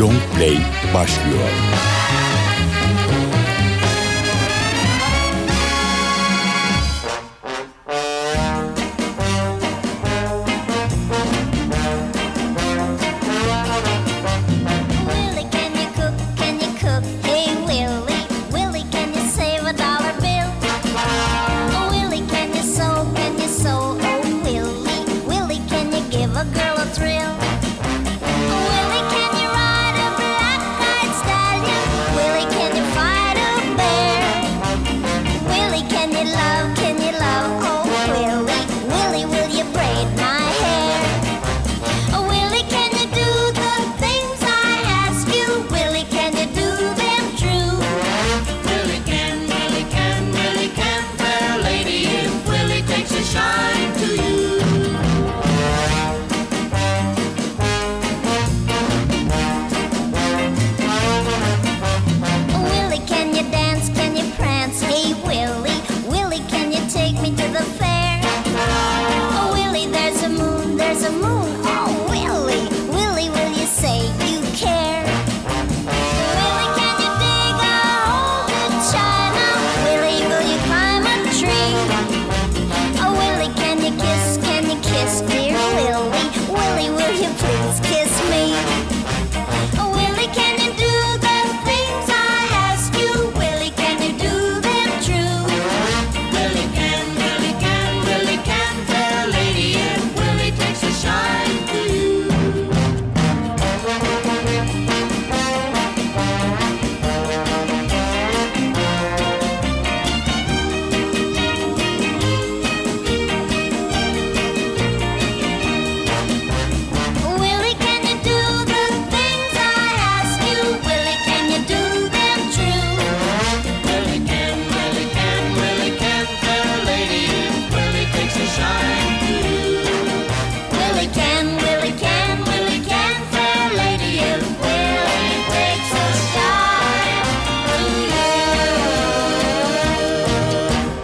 Long Play başlıyor.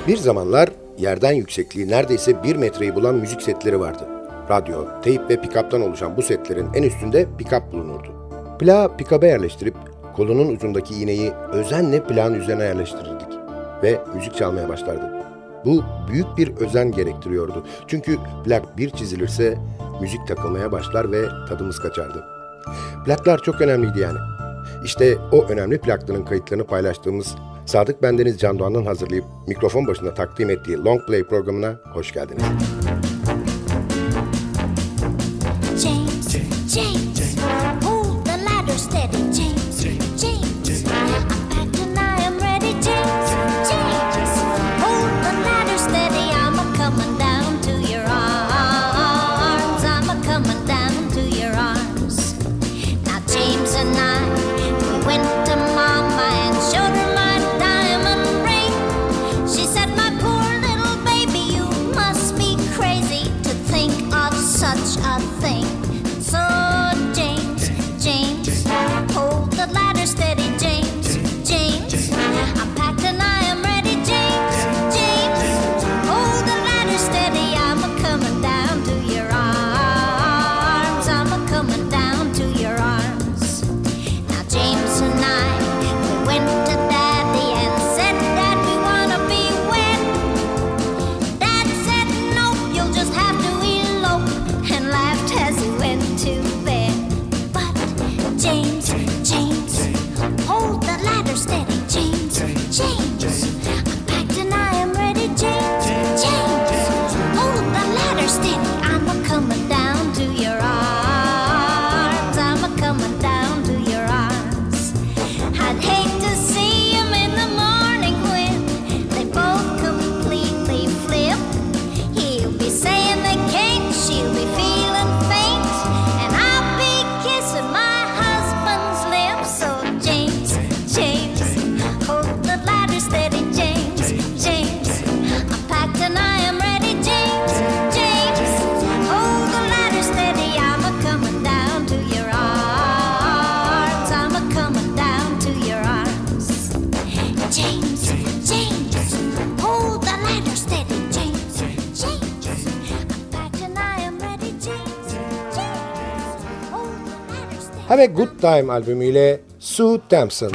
Bir zamanlar yerden yüksekliği neredeyse 1 metreyi bulan müzik setleri vardı. Radyo, teyp ve pikaptan oluşan bu setlerin en üstünde pikap bulunurdu. Plağı pikaba yerleştirip kolunun ucundaki iğneyi özenle plağın üzerine yerleştirirdik ve müzik çalmaya başlardık. Bu büyük bir özen gerektiriyordu. Çünkü plak bir çizilirse müzik takılmaya başlar ve tadımız kaçardı. Plaklar çok önemliydi yani. İşte o önemli plakların kayıtlarını paylaştığımız Sadık Bendeniz Can Doğan'ın hazırlayıp mikrofon başında takdim ettiği Long Play programına hoş geldiniz. She said, my poor little baby, you must be Have a Good Time albümüyle Sue Thompson.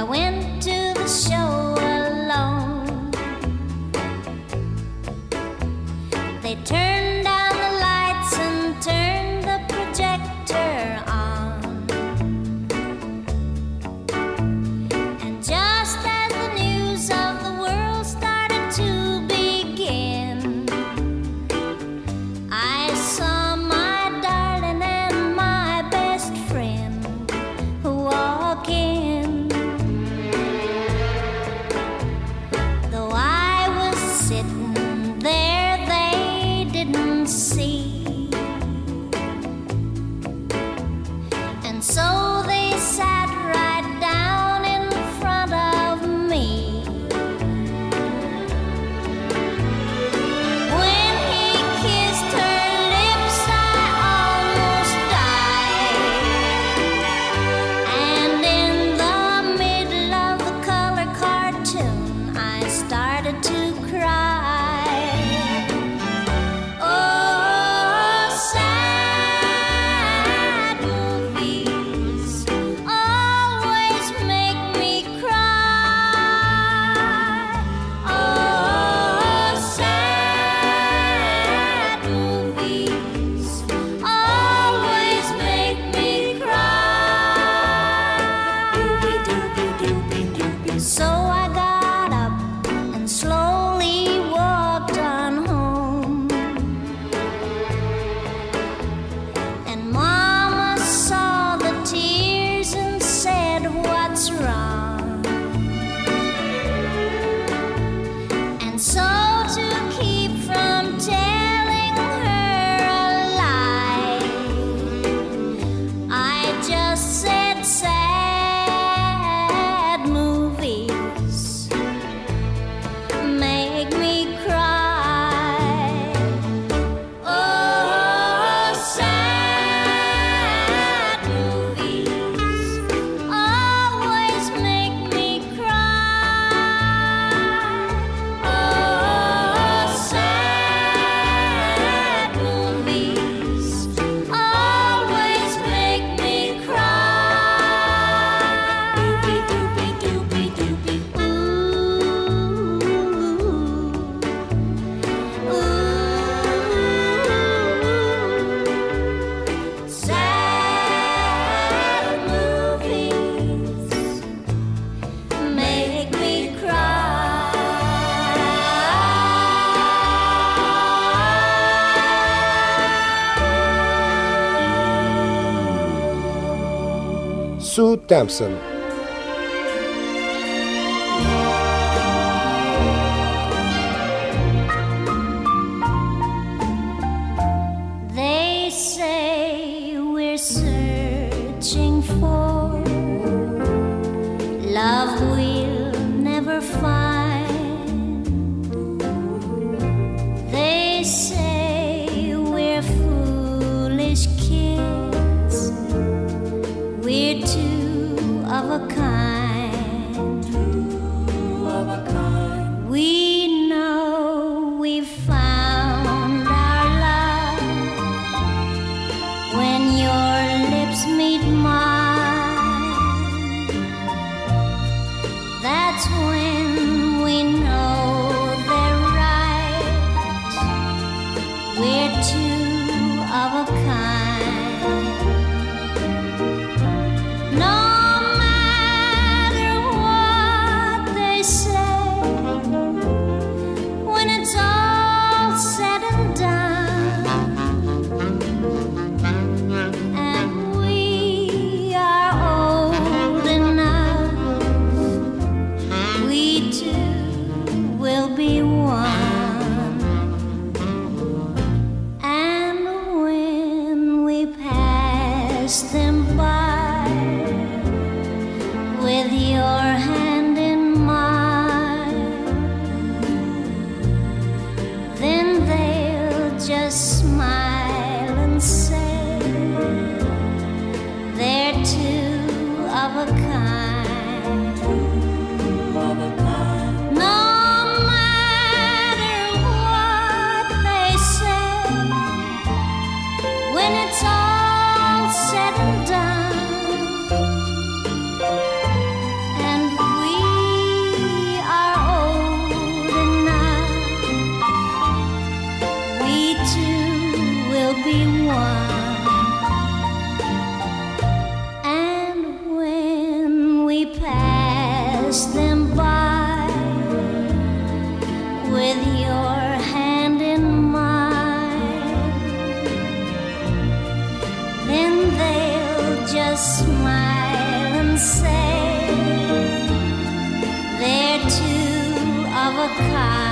I went to the show alone. They turned down the lights and turned the projector on. And just as the news of the world started to begin, I saw my darling and my best friend walk in. So they sat right down in front of me. When he kissed her lips, I almost died. And in the middle of the color cartoon, I started to cry. Sue Thompson. They say we're searching for love we'll never find. They say we're foolish kids. We're two of a kind. Two of a kind. We know we've found our love when your lips meet mine. That's when we know they're right. We're two of a kind. No matter what they say. pass them by with your hand in mine. Then they'll just smile and say they're two of a kind.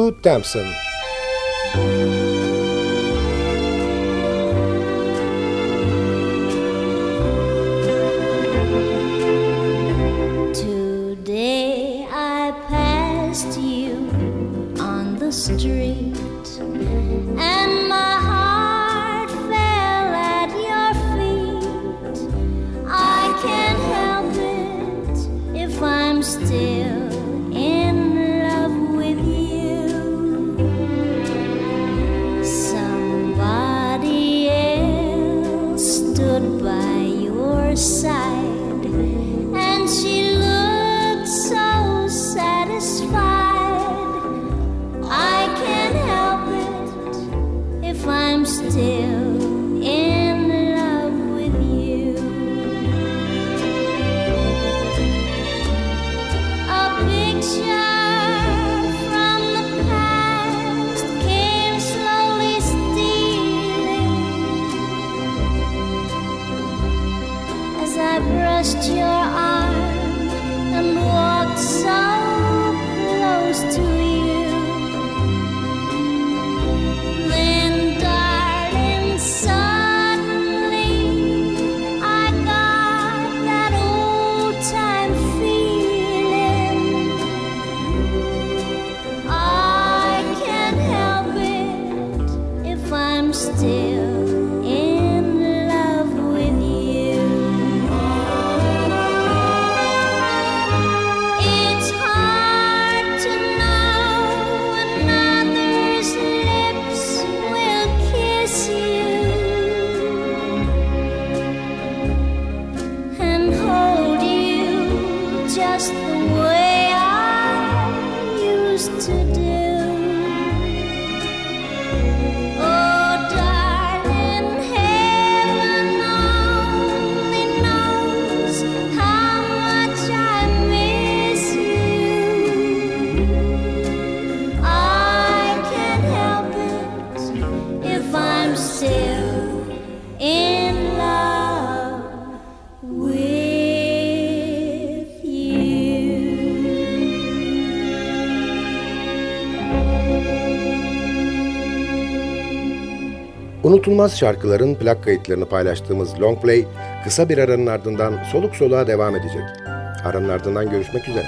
Sue Thompson. Today I passed you on the street and my heart fell at your feet. I can't help it if I'm still side, and she looked so satisfied. I can't help it if Unutulmaz şarkıların plak kayıtlarını paylaştığımız Long Play, kısa bir aranın ardından soluk soluğa devam edecek. Aranın ardından görüşmek üzere.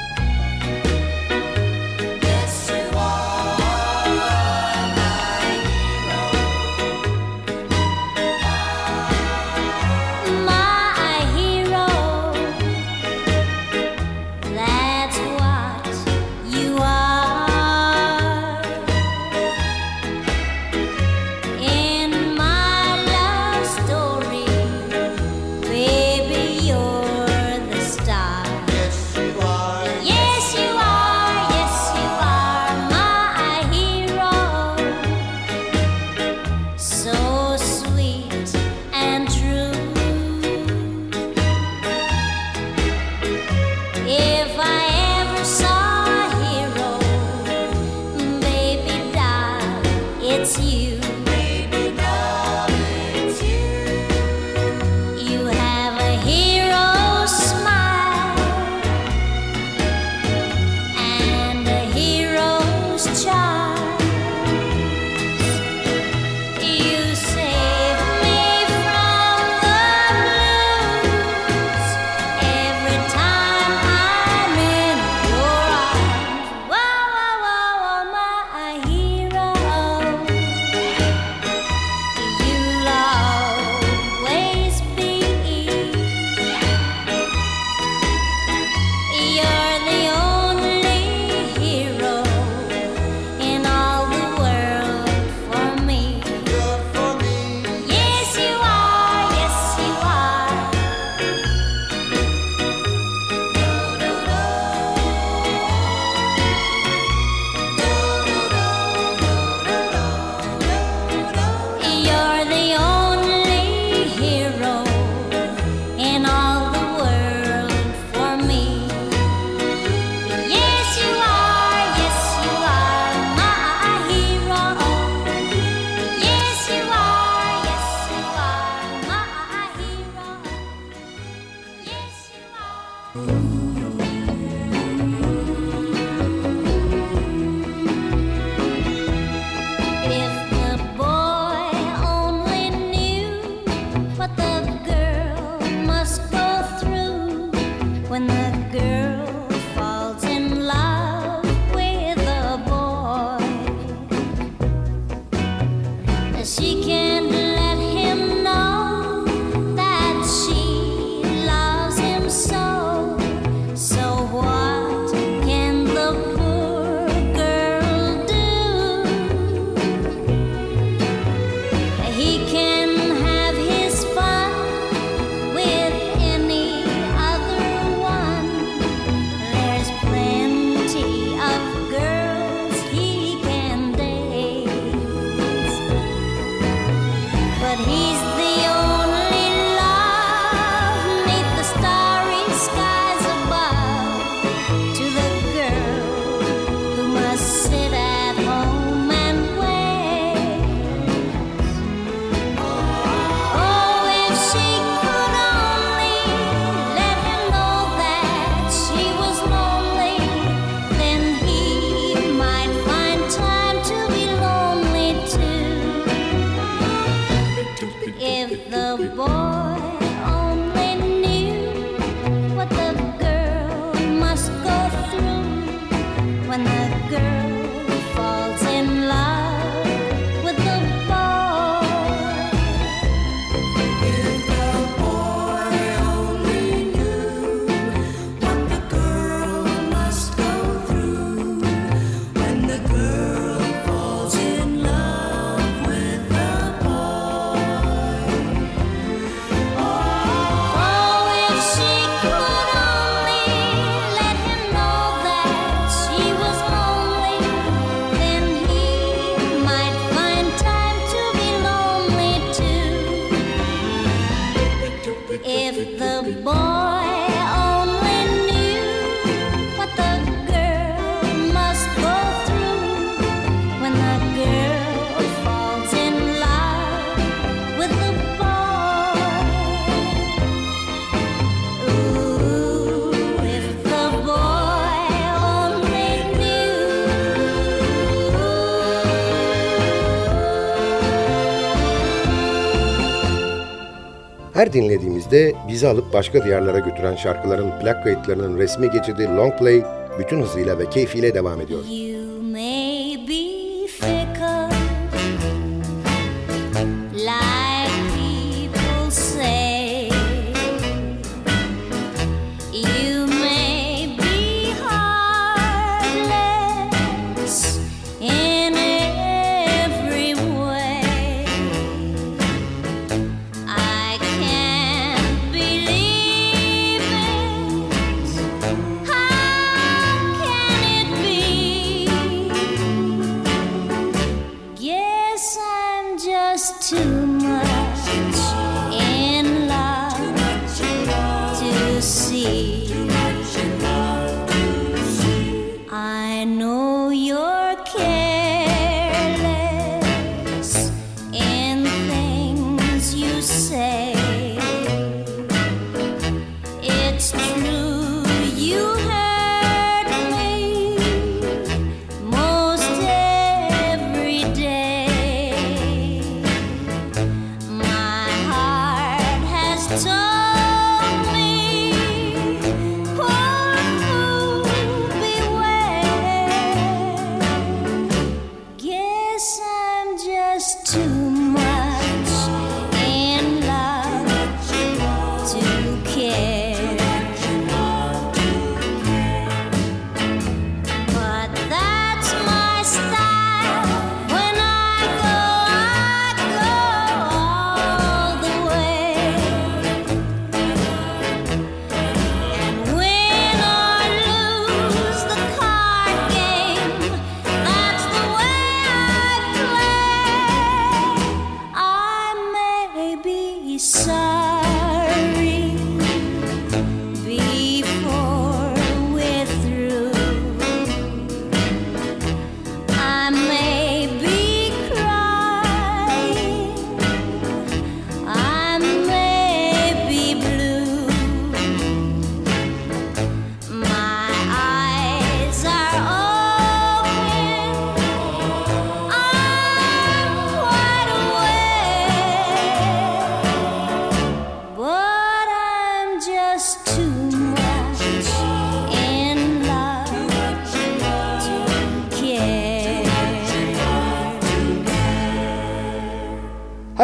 Her dinlediğimizde bizi alıp başka diyarlara götüren şarkıların plak kayıtlarının resmi geçidi Long Play bütün hızıyla ve keyfiyle devam ediyor.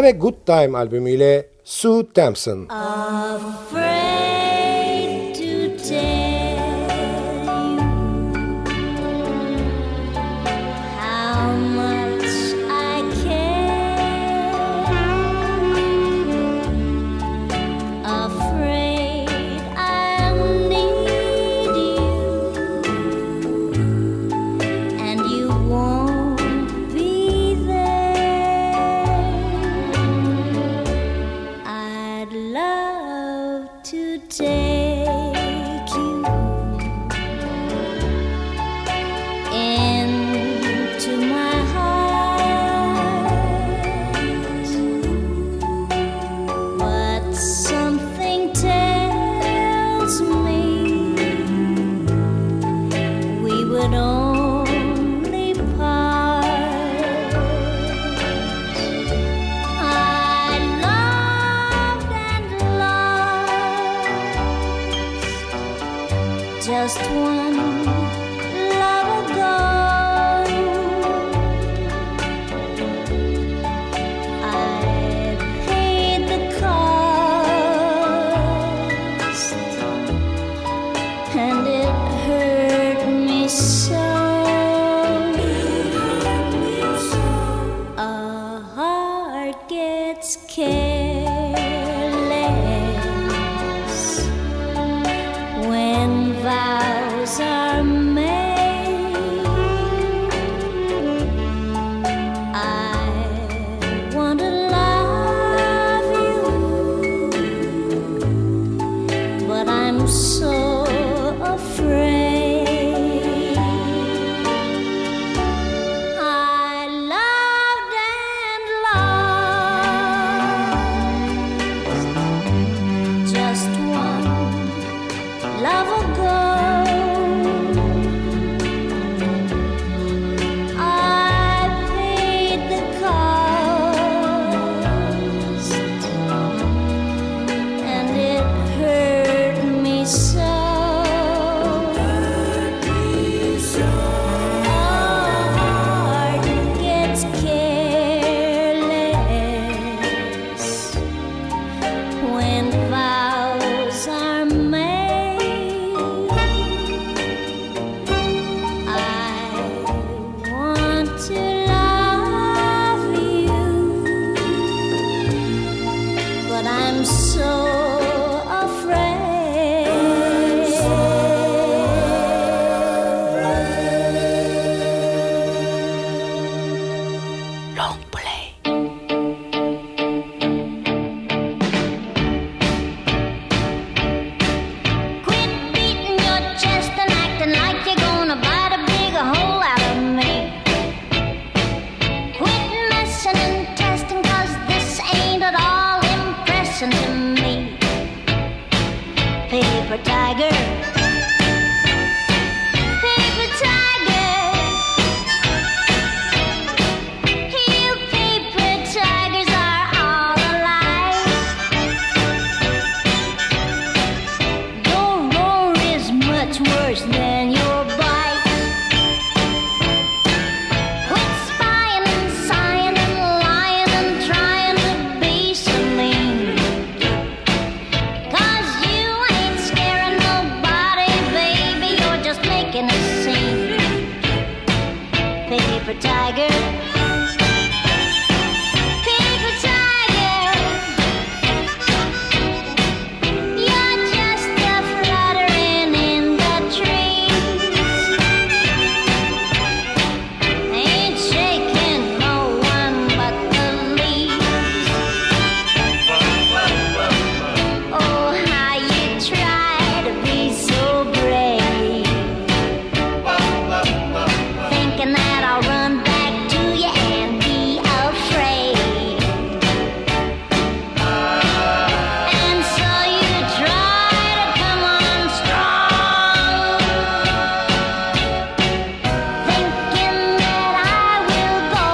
Ve Good Time albümüyle Sue Thompson. paper tiger. Paper tiger, you're just a fluttering in the trees. Ain't shaking no one but the leaves. Oh, how you try to be so brave, thinking that I'll run back to you and be afraid. And so you try to come on strong, thinking that I will go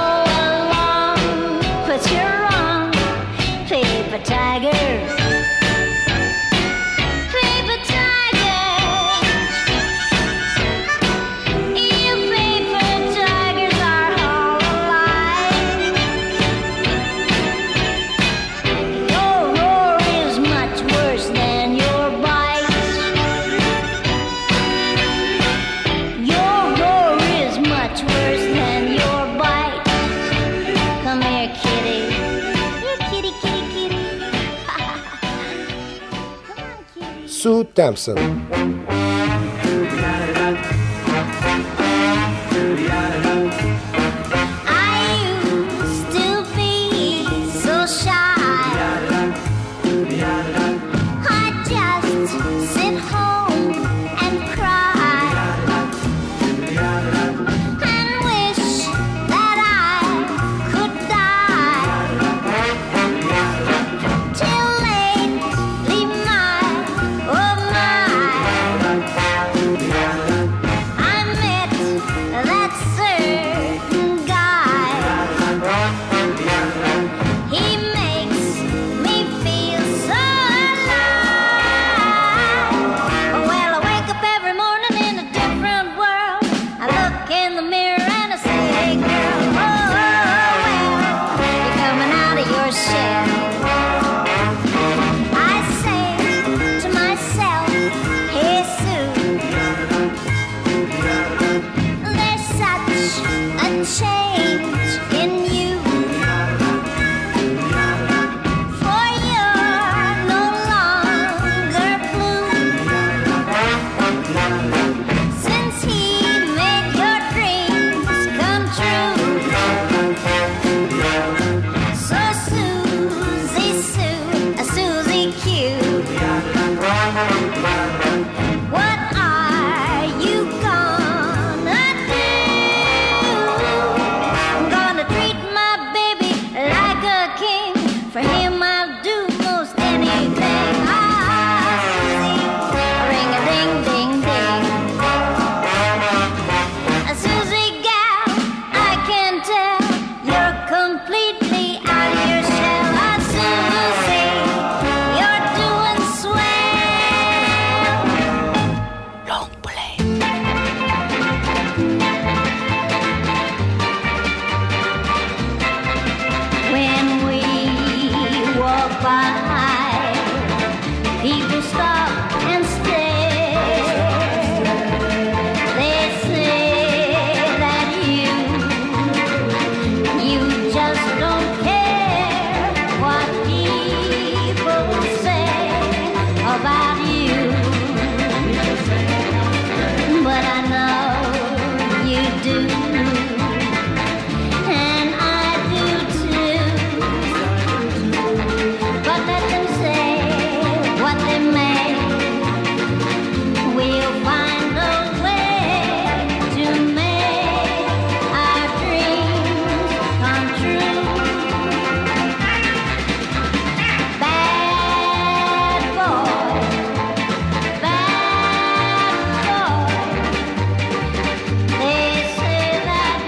along, but you're wrong. Paper tiger, paper tiger, you paper tigers are all alike. Your roar is much worse than your bite. Your roar is much worse than your bite. Come here, kitty. Here, kitty, kitty, kitty. Come on, kitty. Sue Thompson. I used to be so shy. I just sit home and cry and wish that I could die. Till lately, my, oh my, I met that certain guy. He makes me feel so alive. Well, I wake up every morning in a different world. I look in the mirror and I say, hey girl, oh, well, you're coming out of your shell. I say to myself, hey Sue, there's such a change in you. For you're no longer blue. Since he made your dreams come true. So Susie Sue, a Susie Q, what are you gonna do? I'm gonna treat my baby like a king. For him I'll do most anything. Ah, Susie, ring a ding ding ding. Susie gal, I can tell you're completely out of your shell. Ah, Susie, you're doing swell. Long Play. When we walk by, people stop and stare. They say that you just don't care what people say about you. But I know you do, and I do too. But let them say what they may, we'll find a way to make our dreams come true. Bad boy, bad boy. They say that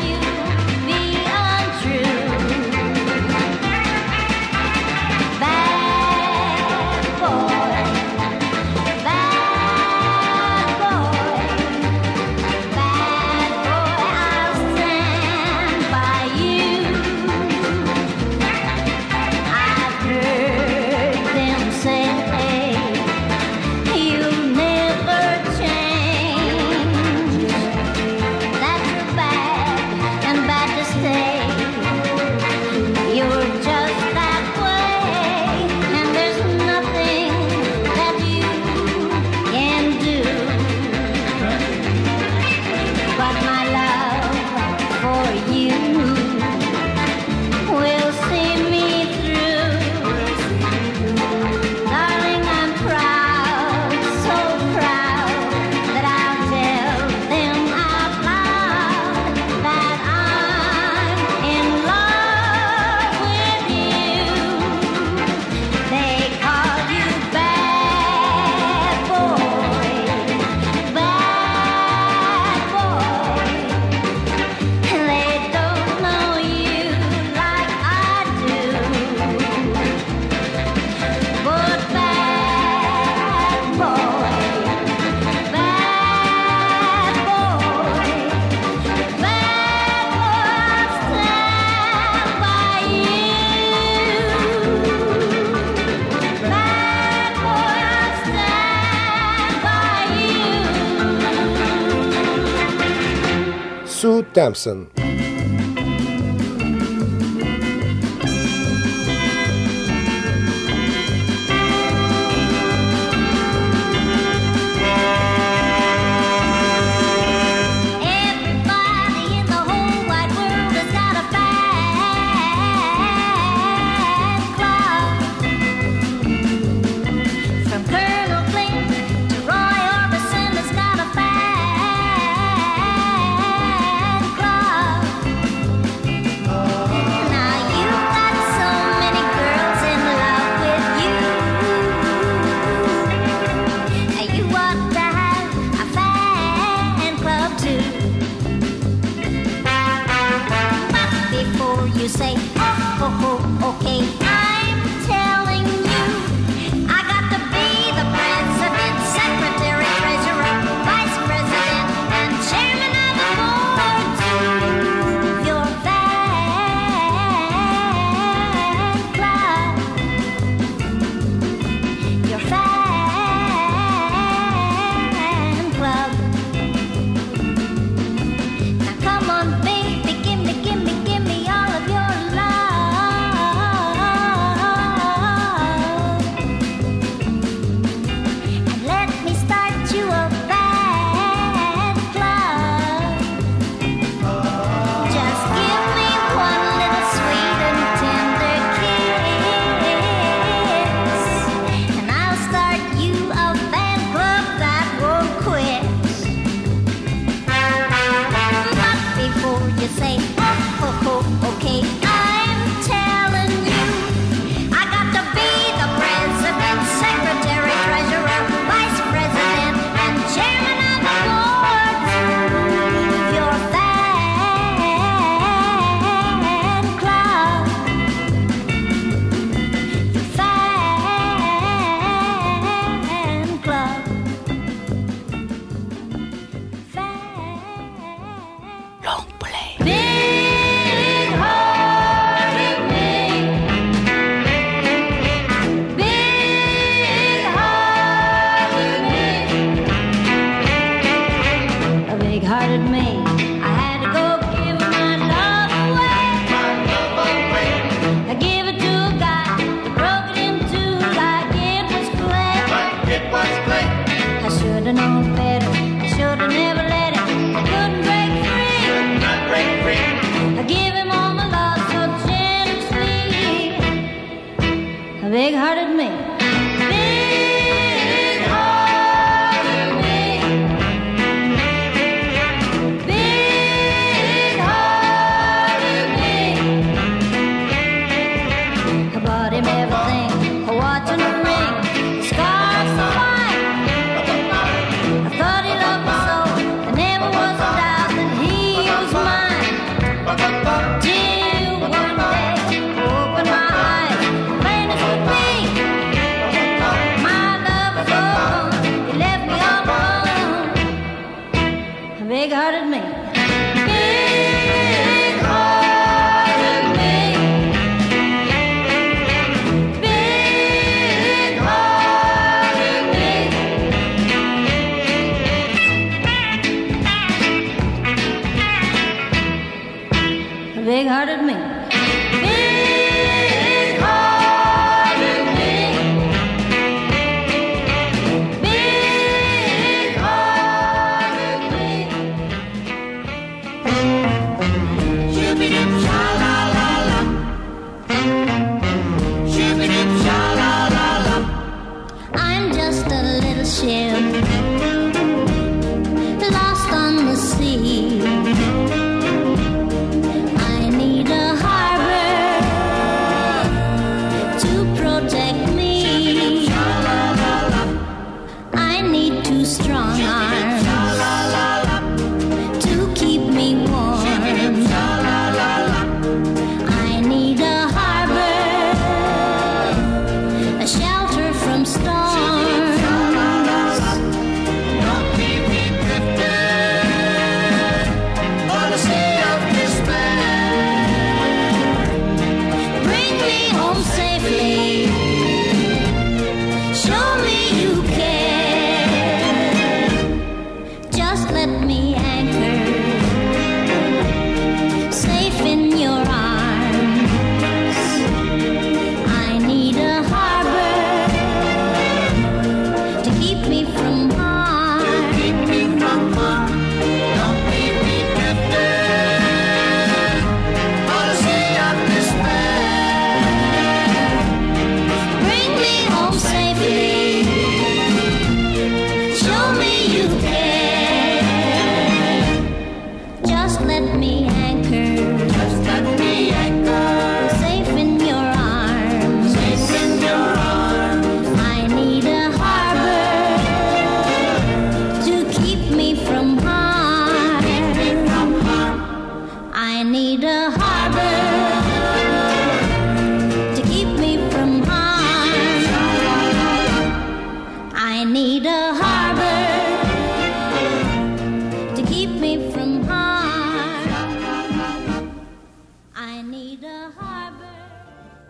Thompson.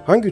Hangi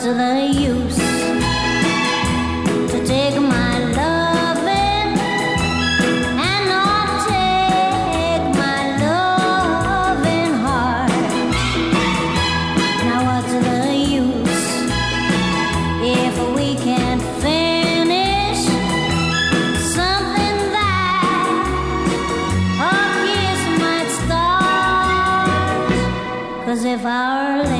What's the use to take my loving and not take my loving heart? Now what's the use if we can't finish something that a kiss might start? 'Cause if our lips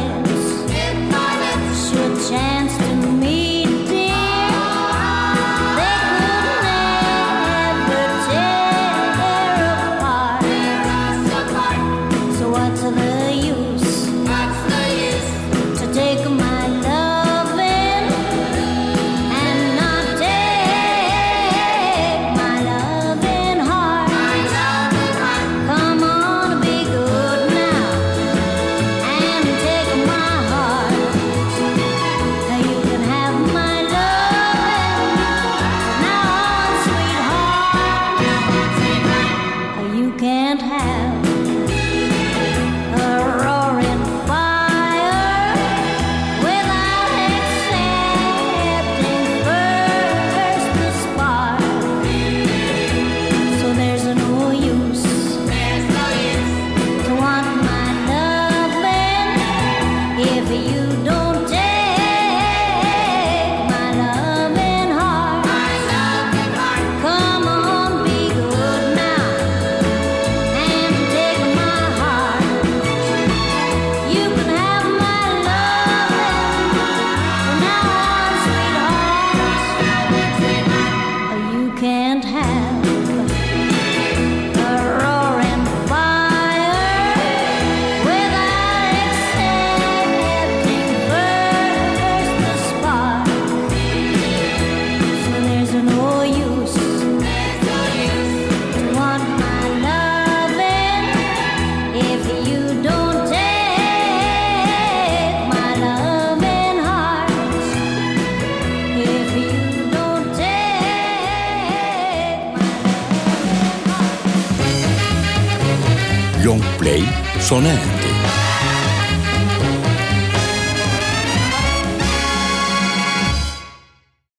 chance to meet, dear, they could never tear apart. So what's the use? What's the use to take my loving and not take my loving heart? Come on, be good now and take my heart. Long Play sona erdi.